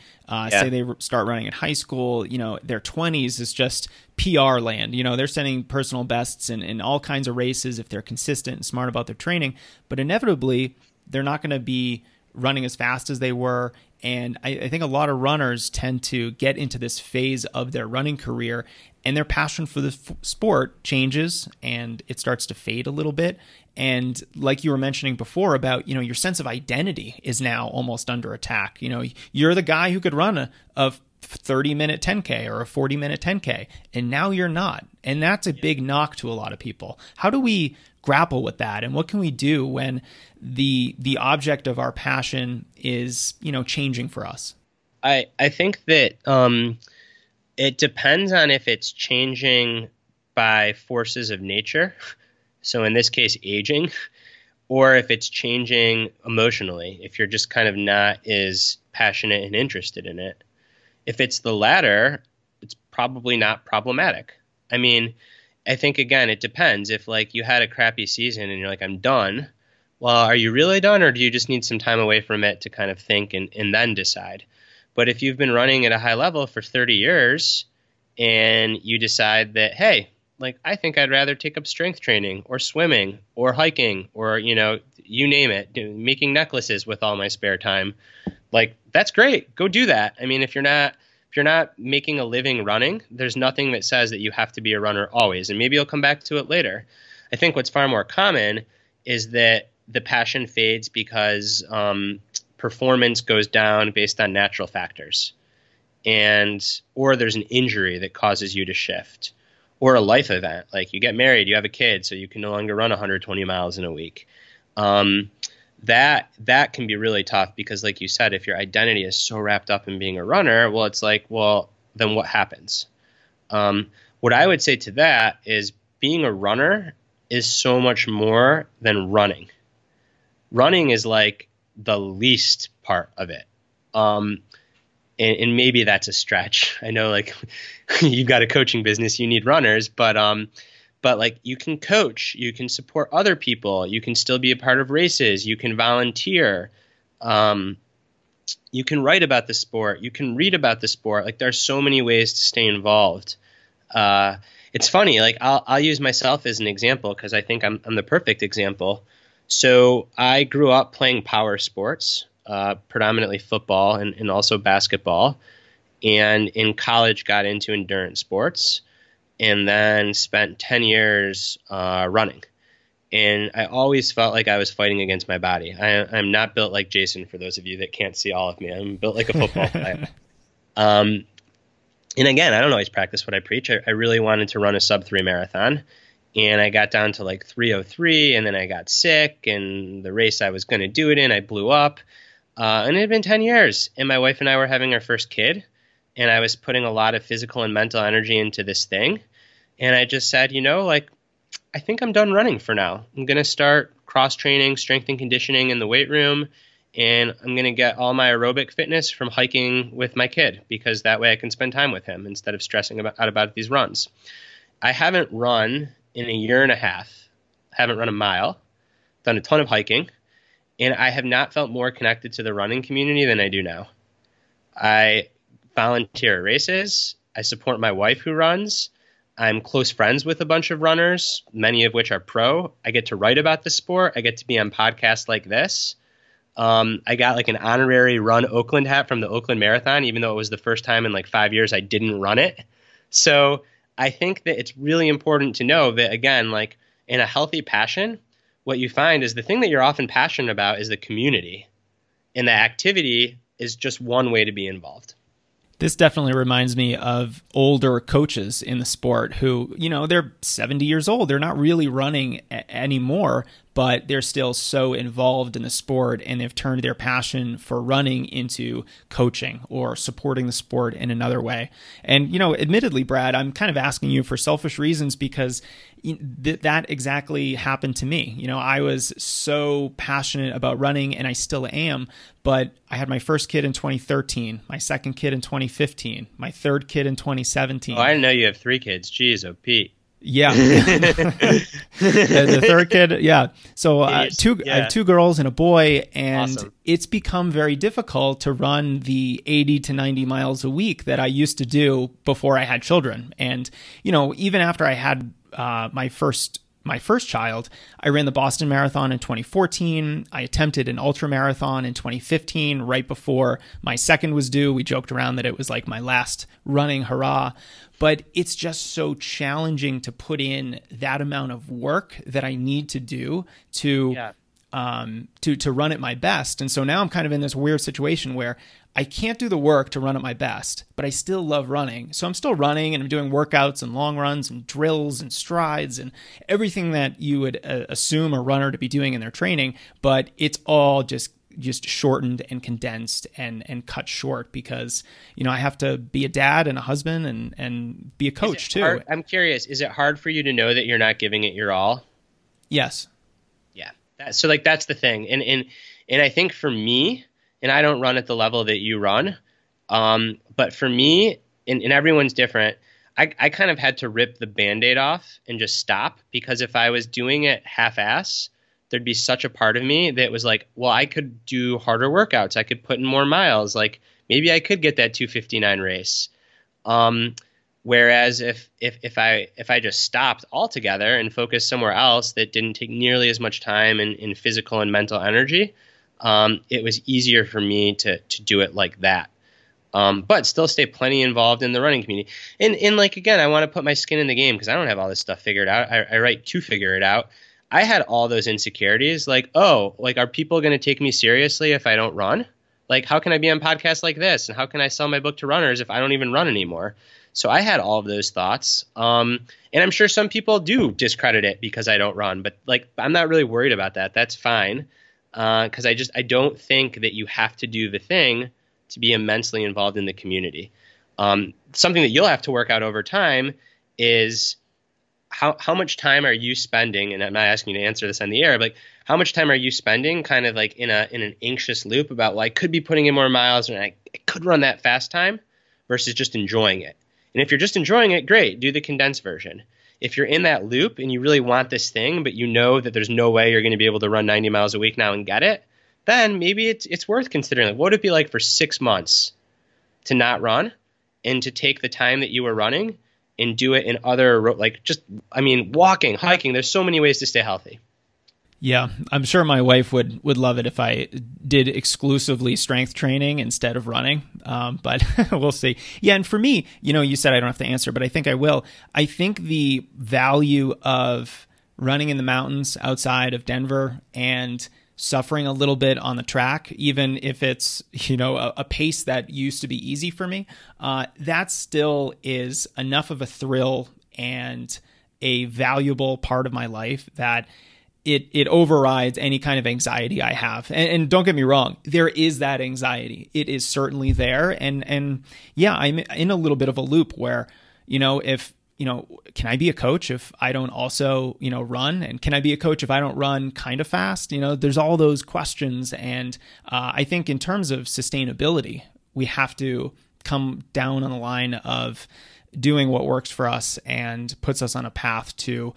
Say they start running in high school, you know, their 20s is just PR land. You know, they're setting personal bests in all kinds of races if they're consistent and smart about their training. But inevitably, they're not going to be running as fast as they were. And I think a lot of runners tend to get into this phase of their running career, and their passion for the sport changes, and it starts to fade a little bit. And like you were mentioning before about, you know, your sense of identity is now almost under attack. You know, you're the guy who could run a 30-minute 10K or a 40-minute 10K, and now you're not. And that's a big knock to a lot of people. How do we grapple with that? And what can we do when the object of our passion is, you know, changing for us? I think that it depends on if it's changing by forces of nature. So in this case, aging, or if it's changing emotionally, if you're just kind of not as passionate and interested in it. If it's the latter, it's probably not problematic. I mean, I think, again, it depends. If, like, you had a crappy season and you're like, I'm done, well, are you really done, or do you just need some time away from it to kind of think and then decide? But if you've been running at a high level for 30 years and you decide that, hey, like, I think I'd rather take up strength training or swimming or hiking or, you know, you name it, making necklaces with all my spare time, like, that's great. Go do that. I mean, if you're not making a living running, there's nothing that says that you have to be a runner always. And maybe you'll come back to it later. I think what's far more common is that the passion fades because performance goes down based on natural factors, and or there's an injury that causes you to shift, or a life event, like you get married, you have a kid, so you can no longer run 120 miles in a week. That can be really tough because, like you said, if your identity is so wrapped up in being a runner, well, it's like, well, then what happens? What I would say to that is being a runner is so much more than running. Running is like the least part of it. And maybe that's a stretch. I know, like, you've got a coaching business, you need runners, but like, you can coach, you can support other people, you can still be a part of races, you can volunteer, you can write about the sport, you can read about the sport. Like, there are so many ways to stay involved. It's funny, like, I'll use myself as an example because I think I'm the perfect example. So I grew up playing power sports. Predominantly football and also basketball, and in college got into endurance sports, and then spent 10 years running. And I always felt like I was fighting against my body. I'm not built like Jason, for those of you that can't see all of me. I'm built like a football player. And again, I don't always practice what I preach. I really wanted to run a sub-3 marathon, and I got down to like 3:03, and then I got sick, and the race I was going to do it in, I blew up. And it had been 10 years, and my wife and I were having our first kid, and I was putting a lot of physical and mental energy into this thing. And I just said, you know, like, I think I'm done running for now. I'm going to start cross training, strength and conditioning in the weight room. And I'm going to get all my aerobic fitness from hiking with my kid, because that way I can spend time with him instead of stressing out about these runs. I haven't run in a year and a half, haven't run a mile, done a ton of hiking. And I have not felt more connected to the running community than I do now. I volunteer at races. I support my wife who runs. I'm close friends with a bunch of runners, many of which are pro. I get to write about the sport. I get to be on podcasts like this. I got like an honorary Run Oakland hat from the Oakland Marathon, even though it was the first time in like 5 years I didn't run it. So I think that it's really important to know that, again, like in a healthy passion, what you find is the thing that you're often passionate about is the community, and the activity is just one way to be involved. This definitely reminds me of older coaches in the sport who, you know, they're 70 years old. They're not really running anymore, but they're still so involved in the sport, and they've turned their passion for running into coaching or supporting the sport in another way. And, you know, admittedly, Brad, I'm kind of asking you for selfish reasons because that exactly happened to me. You know, I was so passionate about running, and I still am, but I had my first kid in 2013, my second kid in 2015, my third kid in 2017. Oh, I know you have 3 kids. Jeez, oh, Pete. Yeah. The third kid. Yeah. So I have 2 girls and a boy, and awesome. It's become very difficult to run the 80 to 90 miles a week that I used to do before I had children. And, you know, even after I had my first child, I ran the Boston Marathon in 2014. I attempted an ultra marathon in 2015, right before my second was due. We joked around that it was like my last running hurrah. But it's just so challenging to put in that amount of work that I need to do to run at my best. And so now I'm kind of in this weird situation where I can't do the work to run at my best, but I still love running. So I'm still running, and I'm doing workouts and long runs and drills and strides and everything that you would assume a runner to be doing in their training, but it's all just shortened and condensed and cut short because, you know, I have to be a dad and a husband and be a coach too. Hard? I'm curious, is it hard for you to know that you're not giving it your all? Yes. Yeah. So like, that's the thing. And I think for me, and I don't run at the level that you run, But for me, and everyone's different, I kind of had to rip the Band-Aid off and just stop, because if I was doing it half-ass, there'd be such a part of me that was like, well, I could do harder workouts. I could put in more miles. Like, maybe I could get that 259 race. Whereas if I just stopped altogether and focused somewhere else that didn't take nearly as much time in physical and mental energy, it was easier for me to do it like that. But still stay plenty involved in the running community. And like, again, I want to put my skin in the game because I don't have all this stuff figured out. I write to figure it out. I had all those insecurities like, oh, like, are people going to take me seriously if I don't run? Like, how can I be on podcasts like this? And how can I sell my book to runners if I don't even run anymore? So I had all of those thoughts. And I'm sure some people do discredit it because I don't run, but like, I'm not really worried about that. That's fine. Cause I don't think that you have to do the thing to be immensely involved in the community. Something that you'll have to work out over time is how much time are you spending? And I'm not asking you to answer this on the air, but like, how much time are you spending kind of like in an anxious loop about, well, I could be putting in more miles and I could run that fast time, versus just enjoying it. And if you're just enjoying it, great, do the condensed version. If you're in that loop and you really want this thing, but you know that there's no way you're going to be able to run 90 miles a week now and get it, then maybe it's worth considering. Like, what would it be like for 6 months to not run and to take the time that you were running and do it in other, like, just, I mean, walking, hiking, there's so many ways to stay healthy. Yeah, I'm sure my wife would love it if I did exclusively strength training instead of running, but we'll see. Yeah, and for me, you know, you said I don't have to answer, but I think I will. I think the value of running in the mountains outside of Denver and suffering a little bit on the track, even if it's, you know, a pace that used to be easy for me, that still is enough of a thrill and a valuable part of my life that it overrides any kind of anxiety I have. And don't get me wrong, there is that anxiety. It is certainly there. And yeah, I'm in a little bit of a loop where, you know, can I be a coach if I don't also, you know, run? And can I be a coach if I don't run kind of fast? You know, there's all those questions. And I think in terms of sustainability, we have to come down on the line of doing what works for us and puts us on a path to,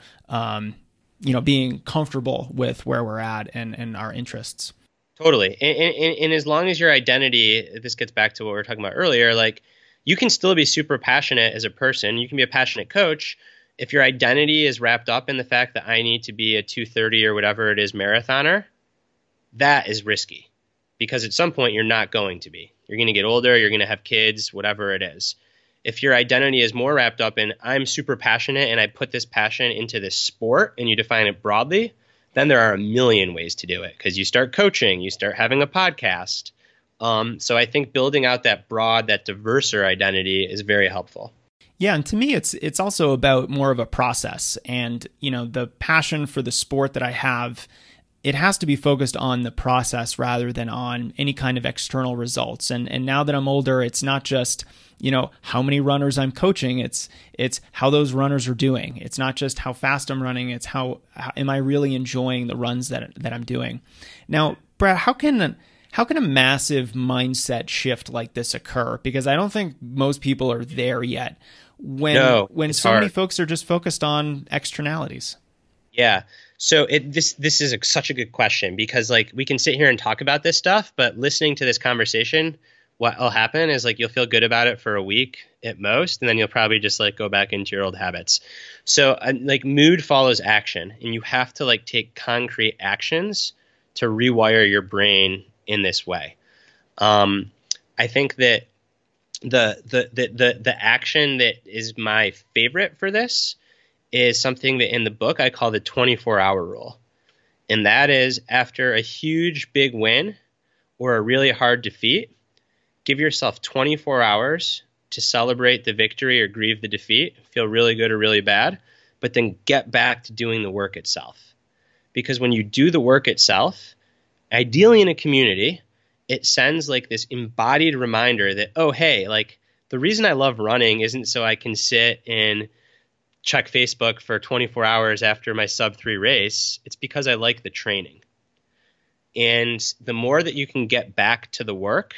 you know, being comfortable with where we're at and our interests. Totally. And as long as your identity, this gets back to what we were talking about earlier, like, you can still be super passionate as a person. You can be a passionate coach. If your identity is wrapped up in the fact that I need to be a 2:30 or whatever it is marathoner, that is risky, because at some point you're not going to be. You're going to get older. You're going to have kids, whatever it is. If your identity is more wrapped up in, I'm super passionate and I put this passion into this sport, and you define it broadly, then there are a million ways to do it, because you start coaching, you start having a podcast. So I think building out that broad, that diverser identity is very helpful. Yeah. And to me, it's also about more of a process, and, you know, the passion for the sport that I have, it has to be focused on the process rather than on any kind of external results. And now that I'm older, it's not just, you know, how many runners I'm coaching, it's how those runners are doing. It's not just how fast I'm running, it's how am I really enjoying the runs that I'm doing. Now, Brad, how can a massive mindset shift like this occur? Because I don't think most people are there yet when so many folks are just focused on externalities. Yeah. So this is such a good question, because, like, we can sit here and talk about this stuff, but listening to this conversation, what will happen is, like, you'll feel good about it for a week at most, and then you'll probably just, like, go back into your old habits. So like, mood follows action, and you have to, like, take concrete actions to rewire your brain in this way. I think that the action that is my favorite for this is something that in the book I call the 24-hour rule. And that is, after a huge big win or a really hard defeat, give yourself 24 hours to celebrate the victory or grieve the defeat, feel really good or really bad, but then get back to doing the work itself. Because when you do the work itself, ideally in a community, it sends, like, this embodied reminder that, oh, hey, like, the reason I love running isn't so I can sit and check Facebook for 24 hours after my sub-3 race. It's because I like the training. And the more that you can get back to the work,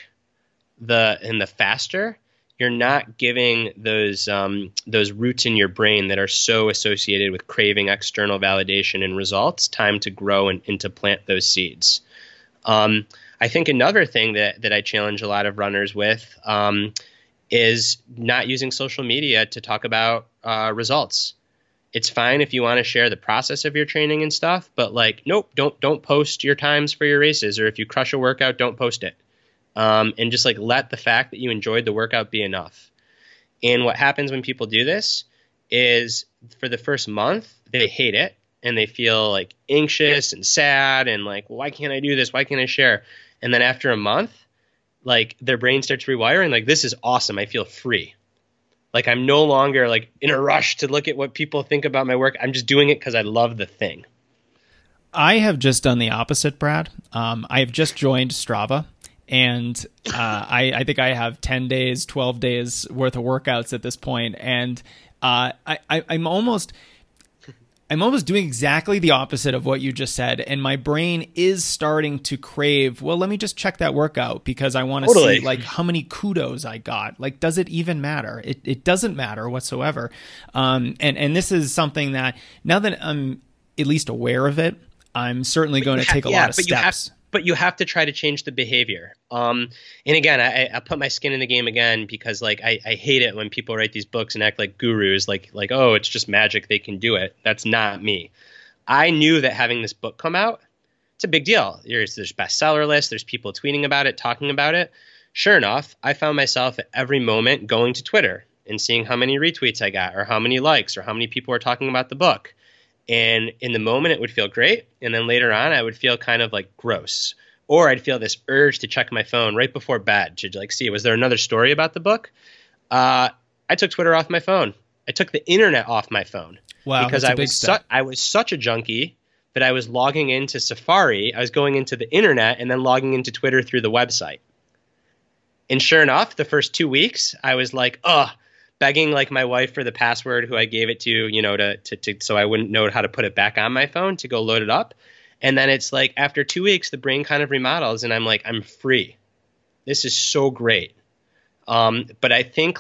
the faster you're not giving those roots in your brain that are so associated with craving external validation and results time to grow and to plant those seeds. I think another thing that I challenge a lot of runners with is not using social media to talk about results. It's fine if you want to share the process of your training and stuff, but don't post your times for your races, or if you crush a workout, don't post it. And just let the fact that you enjoyed the workout be enough. And what happens when people do this is for the first month, they hate it and they feel anxious and sad and why can't I do this? Why can't I share? And then after a month, their brain starts rewiring. This is awesome. I feel free. I'm no longer in a rush to look at what people think about my work. I'm just doing it because I love the thing. I have just done the opposite, Brad. I have just joined Strava. And I think I have 10 days, 12 days worth of workouts at this point. And I'm almost doing exactly the opposite of what you just said. And my brain is starting to crave, well, let me just check that workout because I want to see how many kudos I got. Does it even matter? It doesn't matter whatsoever. And this is something that now that I'm at least aware of it, I'm certainly going to take a lot of steps. But you have to try to change the behavior. And again, I put my skin in the game again because I hate it when people write these books and act like gurus, oh, it's just magic. They can do it. That's not me. I knew that having this book come out, it's a big deal. There's bestseller lists. There's people tweeting about it, talking about it. Sure enough, I found myself at every moment going to Twitter and seeing how many retweets I got or how many likes or how many people were talking about the book. And in the moment, it would feel great. And then later on, I would feel kind of gross. Or I'd feel this urge to check my phone right before bed to see, was there another story about the book? I took Twitter off my phone. I took the internet off my phone. Wow, because I was such a junkie that I was logging into Safari. I was going into the internet and then logging into Twitter through the website. And sure enough, the first 2 weeks, I was begging my wife for the password who I gave it to, so I wouldn't know how to put it back on my phone to go load it up. And then it's after 2 weeks, the brain kind of remodels and I'm I'm free. This is so great. But I think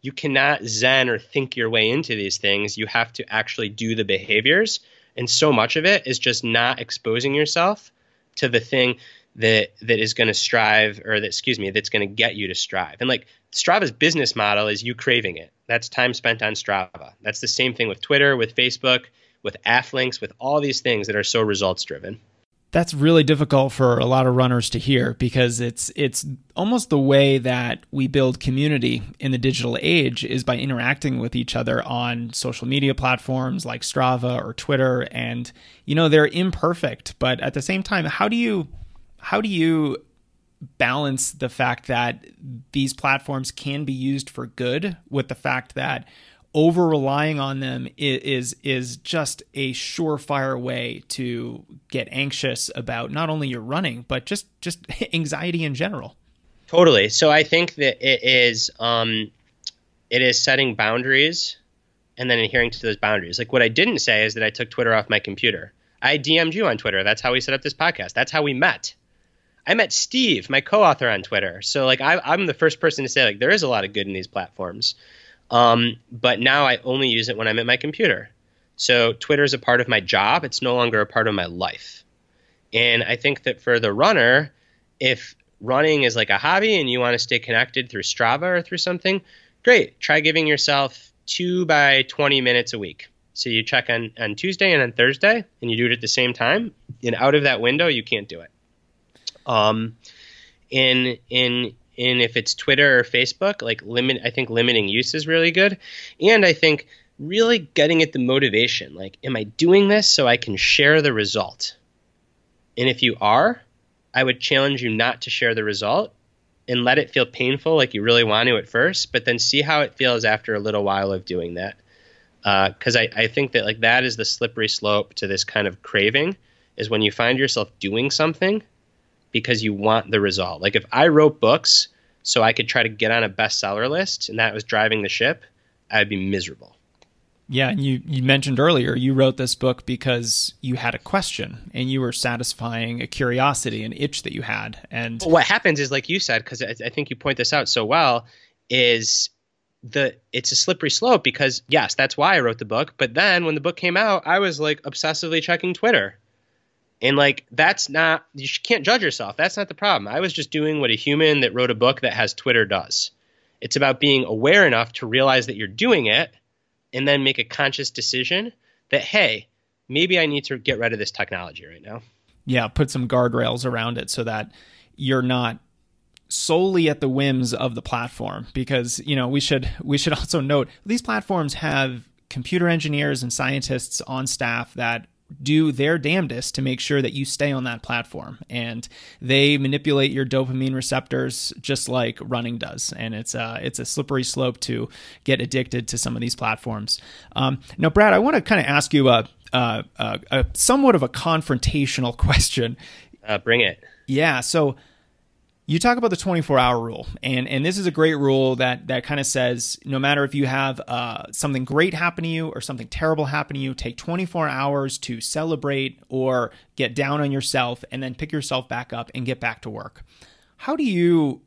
you cannot zen or think your way into these things. You have to actually do the behaviors. And so much of it is just not exposing yourself to the thing that is going to strive that's going to get you to strive. And Strava's business model is you craving it. That's time spent on Strava. That's the same thing with Twitter, with Facebook, with Athlinks, with all these things that are so results driven. That's really difficult for a lot of runners to hear because it's almost the way that we build community in the digital age is by interacting with each other on social media platforms like Strava or Twitter. And, they're imperfect, but at the same time, how do you balance the fact that these platforms can be used for good with the fact that over-relying on them is just a surefire way to get anxious about not only your running, but just anxiety in general? Totally. So I think that it is setting boundaries and then adhering to those boundaries. What I didn't say is that I took Twitter off my computer. I DM'd you on Twitter. That's how we set up this podcast. That's how we met. I met Steve, my co-author, on Twitter. So I'm the first person to say there is a lot of good in these platforms. But now I only use it when I'm at my computer. So Twitter is a part of my job. It's no longer a part of my life. And I think that for the runner, if running is a hobby and you want to stay connected through Strava or through something, great. Try giving yourself 2 by 20 minutes a week. So you check on Tuesday and on Thursday and you do it at the same time. And out of that window, you can't do it. In if it's Twitter or Facebook, I think limiting use is really good. And I think really getting at the motivation, am I doing this so I can share the result? And if you are, I would challenge you not to share the result and let it feel painful you really want to at first, but then see how it feels after a little while of doing that. Because I think that that is the slippery slope to this kind of craving is when you find yourself doing something because you want the result. If I wrote books so I could try to get on a bestseller list and that was driving the ship, I'd be miserable. Yeah, and you mentioned earlier, you wrote this book because you had a question and you were satisfying a curiosity, an itch that you had. And what happens is, like you said, because I think you point this out so well, is it's a slippery slope, because yes, that's why I wrote the book. But then when the book came out, I was like obsessively checking Twitter. And that's not, you can't judge yourself. That's not the problem. I was just doing what a human that wrote a book that has Twitter does. It's about being aware enough to realize that you're doing it and then make a conscious decision that, hey, maybe I need to get rid of this technology right now. Yeah, put some guardrails around it so that you're not solely at the whims of the platform. Because, we should also note these platforms have computer engineers and scientists on staff that do their damnedest to make sure that you stay on that platform, and they manipulate your dopamine receptors just like running does. And it's a slippery slope to get addicted to some of these platforms. Now, Brad, I want to kind of ask you a somewhat of a confrontational question. Bring it. Yeah. So you talk about the 24-hour rule, and this is a great rule that kind of says no matter if you have something great happen to you or something terrible happen to you, take 24 hours to celebrate or get down on yourself and then pick yourself back up and get back to work. How do you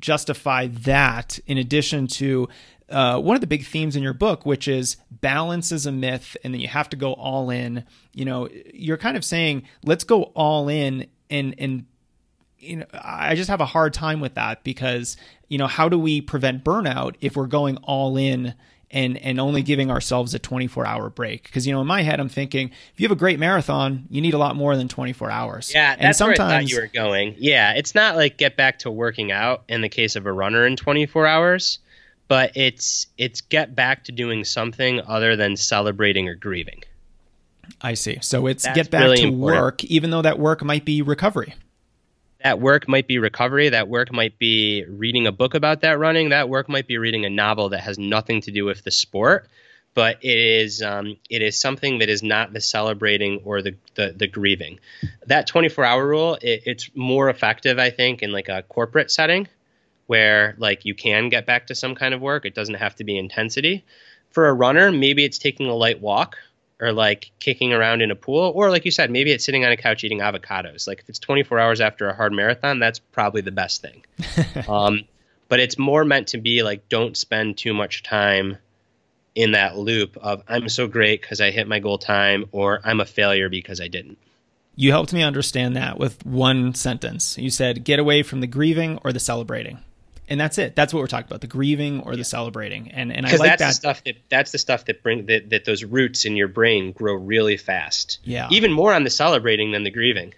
justify that in addition to one of the big themes in your book, which is balance is a myth and that you have to go all in? You're kind of saying, let's go all in and I just have a hard time with that because, how do we prevent burnout if we're going all in and only giving ourselves a 24-hour break? Because, in my head, I'm thinking, if you have a great marathon, you need a lot more than 24 hours. Yeah, that's where I thought you were going. Yeah, it's not like get back to working out in the case of a runner in 24 hours, but it's get back to doing something other than celebrating or grieving. I see. So that's get back really to important. Work, even though that work might be recovery. That work might be recovery. That work might be reading a book about that running. That work might be reading a novel that has nothing to do with the sport, but it is something that is not the celebrating or the grieving. That 24-hour rule, it's more effective, I think, in a corporate setting where you can get back to some kind of work. It doesn't have to be intensity. For a runner, maybe it's taking a light walk, or kicking around in a pool, or like you said, maybe it's sitting on a couch eating avocados. If it's 24 hours after a hard marathon, that's probably the best thing. But it's more meant to be don't spend too much time in that loop of I'm so great because I hit my goal time, or I'm a failure because I didn't. You helped me understand that with one sentence. You said, get away from the grieving or the celebrating. And that's it. That's what we're talking about, the grieving or the celebrating. And I like that. That's the stuff that those roots in your brain grow really fast. Yeah. Even more on the celebrating than the grieving.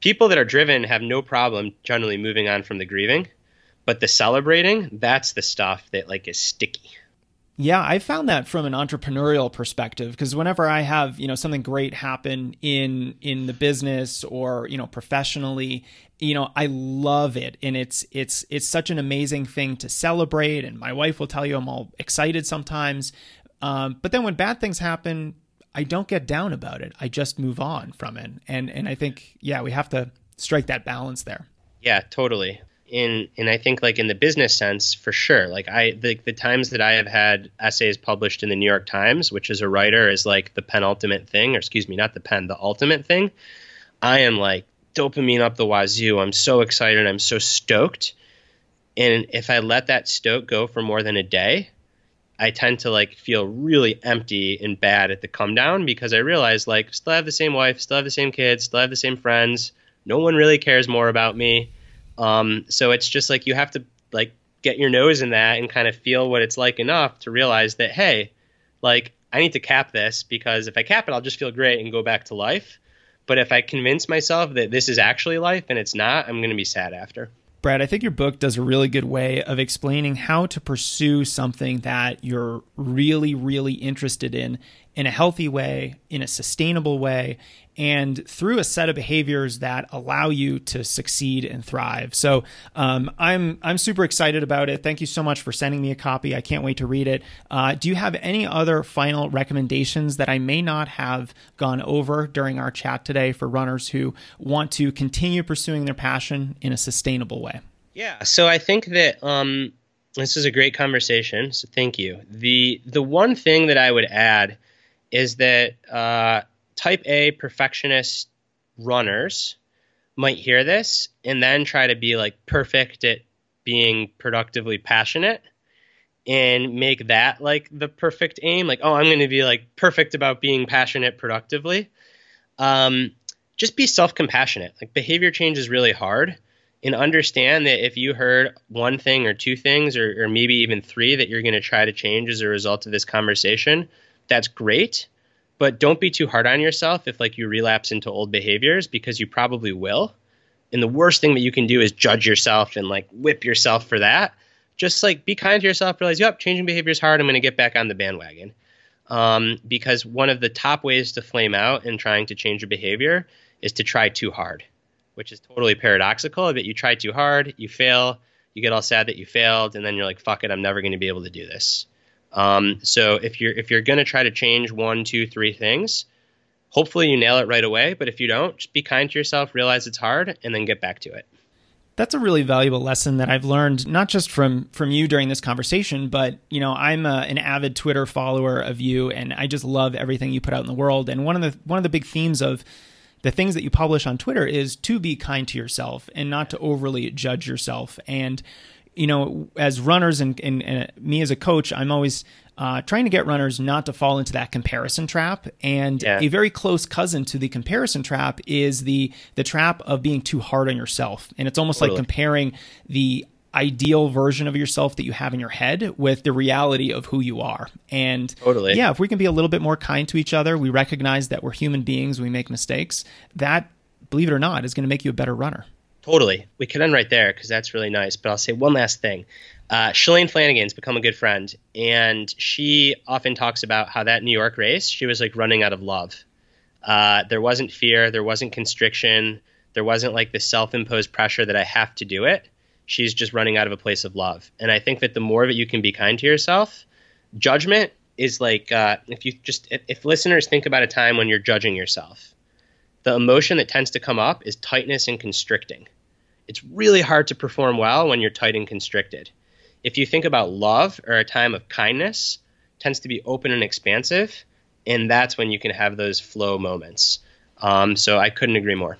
People that are driven have no problem generally moving on from the grieving, but the celebrating, that's the stuff that is sticky. Yeah, I found that from an entrepreneurial perspective, because whenever I have, something great happen in the business or, professionally, I love it. And it's such an amazing thing to celebrate. And my wife will tell you I'm all excited sometimes. But then when bad things happen, I don't get down about it. I just move on from it. And I think, yeah, we have to strike that balance there. Yeah, totally. And I think in the business sense, for sure, the times that I have had essays published in the New York Times, which as a writer is the penultimate thing, or excuse me, not the pen, the ultimate thing. I am dopamine up the wazoo. I'm so excited. I'm so stoked. And if I let that stoke go for more than a day, I tend to feel really empty and bad at the come down, because I realize still have the same wife, still have the same kids, still have the same friends. No one really cares more about me. So it's just you have to get your nose in that and kind of feel what it's like enough to realize that, hey, I need to cap this, because if I cap it, I'll just feel great and go back to life. But if I convince myself that this is actually life and it's not, I'm going to be sad after. Brad, I think your book does a really good way of explaining how to pursue something that you're really, really interested in a healthy way, in a sustainable way, and through a set of behaviors that allow you to succeed and thrive. So I'm super excited about it. Thank you so much for sending me a copy. I can't wait to read it. Do you have any other final recommendations that I may not have gone over during our chat today for runners who want to continue pursuing their passion in a sustainable way? Yeah, so I think that this is a great conversation, so thank you. The one thing that I would add is that type A perfectionist runners might hear this and then try to be perfect at being productively passionate and make that like the perfect aim. Like, oh, I'm going to be like perfect about being passionate productively. Just be self-compassionate. Like, behavior change is really hard, and understand that if you heard one thing or two things, or maybe even three that you're going to try to change as a result of this conversation, that's great. But don't be too hard on yourself if like you relapse into old behaviors, because you probably will. And the worst thing that you can do is judge yourself and like whip yourself for that. Just like be kind to yourself, realize, yep, changing behavior is hard. I'm going to get back on the bandwagon. Because one of the top ways to flame out in trying to change your behavior is to try too hard, which is totally paradoxical. But you try too hard, you fail, you get all sad that you failed, and then you're like, fuck it, I'm never going to be able to do this. So if you're going to try to change 1, 2, 3 things, hopefully you nail it right away. But if you don't, just be kind to yourself, realize it's hard, and then get back to it. That's a really valuable lesson that I've learned, not just from you during this conversation, but, you know, I'm an avid Twitter follower of you, and I just love everything you put out in the world. And one of the big themes of the things that you publish on Twitter is to be kind to yourself and not to overly judge yourself. And, you know, as runners and me as a coach, I'm always trying to get runners not to fall into that comparison trap. And a very close cousin to the comparison trap is the trap of being too hard on yourself. And it's almost like comparing the ideal version of yourself that you have in your head with the reality of who you are. And yeah, if we can be a little bit more kind to each other, we recognize that we're human beings, we make mistakes, that, believe it or not, is going to make you a better runner. Totally. We could end right there because that's really nice. But I'll say one last thing. Shalane Flanagan's become a good friend, and she often talks about how that New York race, she was like running out of love. There wasn't fear. There wasn't constriction. There wasn't like the self-imposed pressure that I have to do it. She's just running out of a place of love. And I think that the more that you can be kind to yourself, judgment is like if listeners think about a time when you're judging yourself, the emotion that tends to come up is tightness and constricting. It's really hard to perform well when you're tight and constricted. If you think about love or a time of kindness, it tends to be open and expansive, and that's when you can have those flow moments. So I couldn't agree more.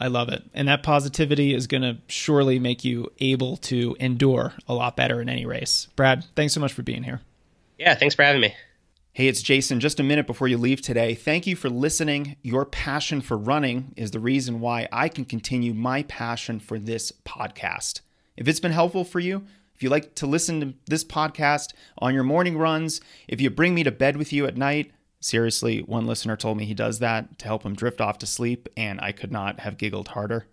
I love it. And that positivity is going to surely make you able to endure a lot better in any race. Brad, thanks so much for being here. Yeah, thanks for having me. Hey, it's Jason. Just a minute before you leave today. Thank you for listening. Your passion for running is the reason why I can continue my passion for this podcast. If it's been helpful for you, if you like to listen to this podcast on your morning runs, if you bring me to bed with you at night, seriously, one listener told me he does that to help him drift off to sleep, and I could not have giggled harder.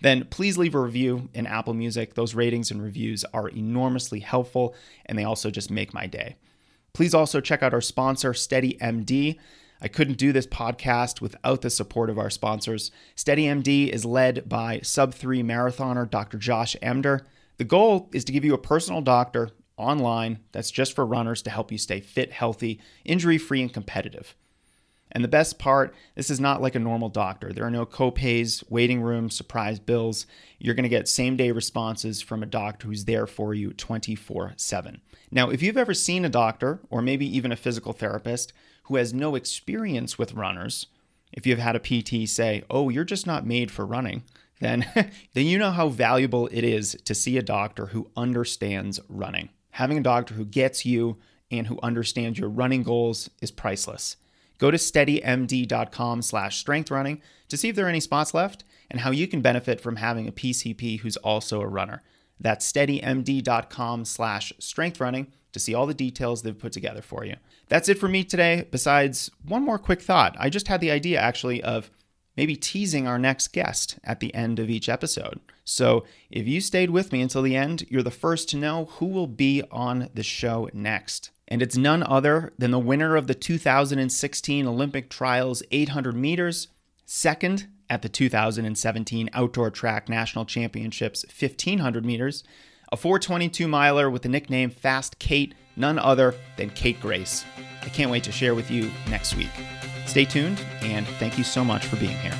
Then please leave a review in Apple Music. Those ratings and reviews are enormously helpful, and they also just make my day. Please also check out our sponsor, SteadyMD. I couldn't do this podcast without the support of our sponsors. SteadyMD is led by sub-3 marathoner Dr. Josh Emder. The goal is to give you a personal doctor online that's just for runners to help you stay fit, healthy, injury-free, and competitive. And the best part, this is not like a normal doctor. There are no co-pays, waiting rooms, surprise bills. You're going to get same-day responses from a doctor who's there for you 24/7. Now, if you've ever seen a doctor, or maybe even a physical therapist, who has no experience with runners, if you've had a PT say, oh, you're just not made for running, then you know how valuable it is to see a doctor who understands running. Having a doctor who gets you and who understands your running goals is priceless. Go to steadymd.com/strengthrunning to see if there are any spots left and how you can benefit from having a PCP who's also a runner. That's steadymd.com/strengthrunning to see all the details they've put together for you. That's it for me today. Besides, one more quick thought. I just had the idea actually of maybe teasing our next guest at the end of each episode. So if you stayed with me until the end, you're the first to know who will be on the show next. And it's none other than the winner of the 2016 Olympic Trials 800 meters, second at the 2017 Outdoor Track National Championships 1500 meters, a 422-miler with the nickname Fast Kate, none other than Kate Grace. I can't wait to share with you next week. Stay tuned, and thank you so much for being here.